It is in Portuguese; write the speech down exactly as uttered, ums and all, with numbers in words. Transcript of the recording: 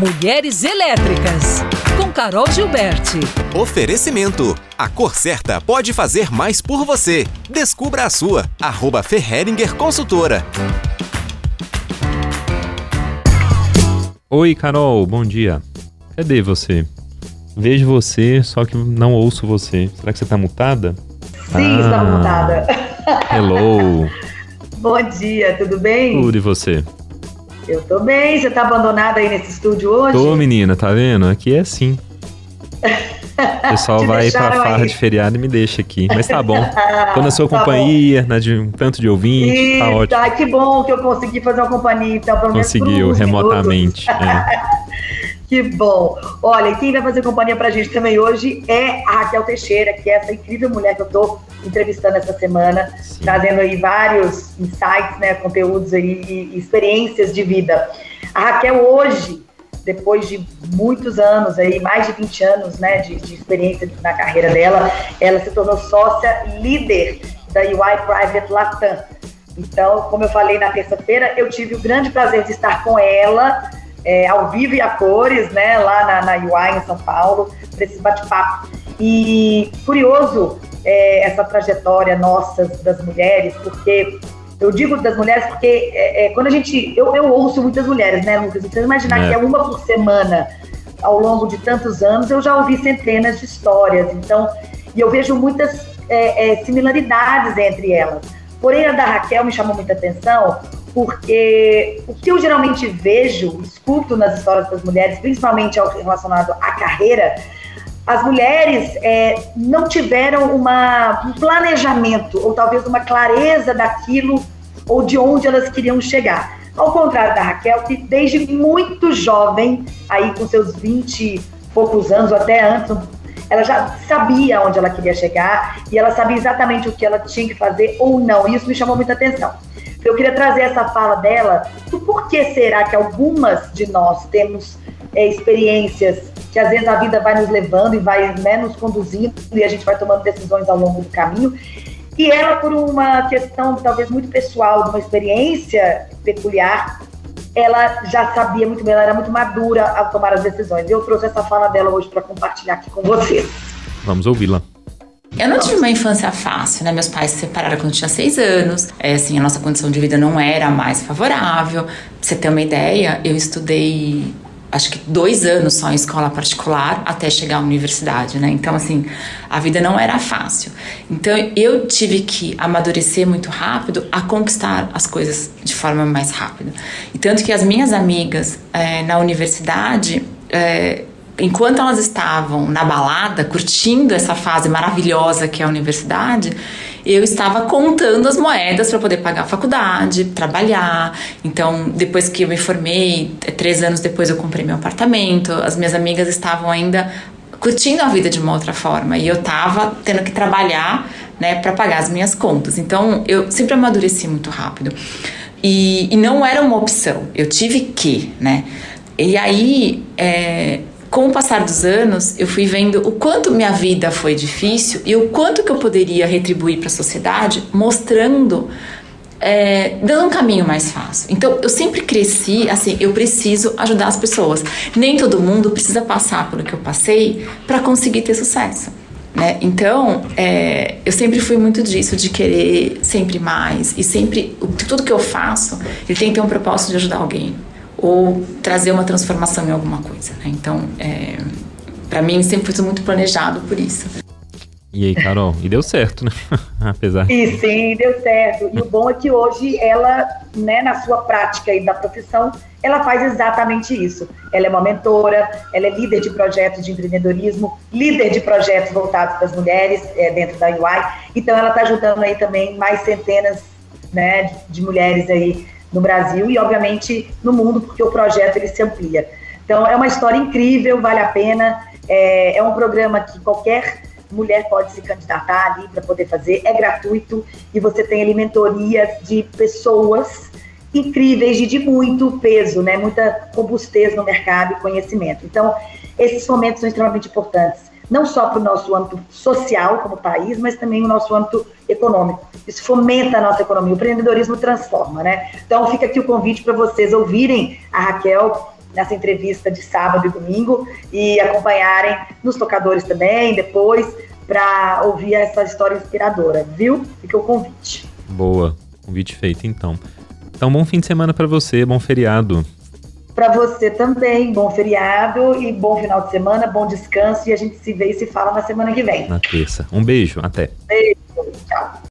Mulheres Elétricas, com Carol Gilberti. Oferecimento. A cor certa pode fazer mais por você. Descubra a sua. Arroba Ferreiringer Consultora. Oi, Carol. Bom dia. Cadê você? Vejo você, só que não ouço você. Será que você tá mutada? Sim, ah, estou mutada. Hello. Bom dia, tudo bem? Tudo, e você? Eu tô bem, você tá abandonada aí nesse estúdio hoje? Tô, menina, tá vendo? Aqui é assim. O pessoal vai pra farra aí de feriado e me deixa aqui. Mas tá bom, tô na sua tá companhia, na de, um tanto de ouvinte, e tá ótimo. Tá, que bom que eu consegui fazer uma companhia, então, pelo menos conseguiu, remotamente. É. Que bom. Olha, quem vai fazer companhia pra gente também hoje é a Raquel Teixeira, que é essa incrível mulher que eu tô entrevistando essa semana, sim, trazendo aí vários insights, né, conteúdos aí e experiências de vida. A Raquel hoje, depois de muitos anos aí, mais de vinte anos, né, de, de experiência na carreira dela, ela se tornou sócia líder da U I Private Latam. Então, como eu falei na terça-feira, eu tive o grande prazer de estar com ela, é, ao vivo e a cores, né, lá na, na U I em São Paulo, para esse bate-papo. E curioso, é, essa trajetória nossa das mulheres, porque eu digo das mulheres porque é, é, quando a gente, eu, eu ouço muitas mulheres, né, Lucas? Você imaginar é. que é uma por semana ao longo de tantos anos, eu já ouvi centenas de histórias, então, e eu vejo muitas é, é, similaridades entre elas. Porém, a da Raquel me chamou muita atenção, porque o que eu geralmente vejo, escuto nas histórias das mulheres, principalmente relacionado à carreira, as mulheres é, não tiveram uma, um planejamento ou talvez uma clareza daquilo ou de onde elas queriam chegar. Ao contrário da Raquel, que desde muito jovem, aí com seus vinte e poucos anos ou até antes, ela já sabia onde ela queria chegar e ela sabia exatamente o que ela tinha que fazer ou não. E isso me chamou muita atenção. Eu queria trazer essa fala dela do porquê será que algumas de nós temos é, experiências que às vezes a vida vai nos levando e vai, né, nos conduzindo e a gente vai tomando decisões ao longo do caminho. E ela, por uma questão talvez muito pessoal, de uma experiência peculiar, ela já sabia muito bem, ela era muito madura ao tomar as decisões. Eu trouxe essa fala dela hoje para compartilhar aqui com vocês. Vamos ouvi-la. Eu não tive uma infância fácil, né? Meus pais se separaram quando eu tinha seis anos. É, assim, a nossa condição de vida não era a mais favorável. Pra você ter uma ideia, eu estudei acho que dois anos só em escola particular até chegar à universidade, né? Então, assim, a vida não era fácil. Então, eu tive que amadurecer muito rápido a conquistar as coisas de forma mais rápida. E tanto que as minhas amigas é, na universidade... É, enquanto elas estavam na balada, curtindo essa fase maravilhosa que é a universidade, eu estava contando as moedas para poder pagar a faculdade, trabalhar. Então, depois que eu me formei, três anos depois eu comprei meu apartamento, as minhas amigas estavam ainda curtindo a vida de uma outra forma e eu estava tendo que trabalhar, né, para pagar as minhas contas. Então, eu sempre amadureci muito rápido e, e não era uma opção, eu tive que, né? E aí... É, com o passar dos anos, eu fui vendo o quanto minha vida foi difícil e o quanto que eu poderia retribuir para a sociedade, mostrando, é, dando um caminho mais fácil. Então, eu sempre cresci, assim, eu preciso ajudar as pessoas. Nem todo mundo precisa passar pelo que eu passei para conseguir ter sucesso, né? Então, é, eu sempre fui muito disso, de querer sempre mais. E sempre, tudo que eu faço, ele tem que ter um propósito de ajudar alguém ou trazer uma transformação em alguma coisa, né? Então, é, pra mim, sempre foi muito planejado por isso. E aí, Carol? E deu certo, né? Apesar. E sim, deu certo. E o bom é que hoje ela, né, na sua prática e da profissão, ela faz exatamente isso. Ela é uma mentora, ela é líder de projetos de empreendedorismo, líder de projetos voltados para as mulheres, é, dentro da U I. Então, ela está ajudando aí também mais centenas, né, de mulheres aí no Brasil e, obviamente, no mundo, porque o projeto ele se amplia. Então, é uma história incrível, vale a pena. É, é um programa que qualquer mulher pode se candidatar ali para poder fazer, é gratuito e você tem ali mentorias de pessoas incríveis e de muito peso, né? Muita robustez no mercado e conhecimento. Então, esses momentos são extremamente importantes, não só para o nosso âmbito social como país, mas também o nosso âmbito econômico. Isso fomenta a nossa economia, o empreendedorismo transforma, né? Então fica aqui o convite para vocês ouvirem a Raquel nessa entrevista de sábado e domingo e acompanharem nos tocadores também, depois, para ouvir essa história inspiradora, viu? Fica o convite. Boa, convite feito então. Então, bom fim de semana para você, bom feriado. Para você também, bom feriado e bom final de semana, bom descanso, e a gente se vê e se fala na semana que vem. Na terça. Um beijo, até. Beijo, tchau.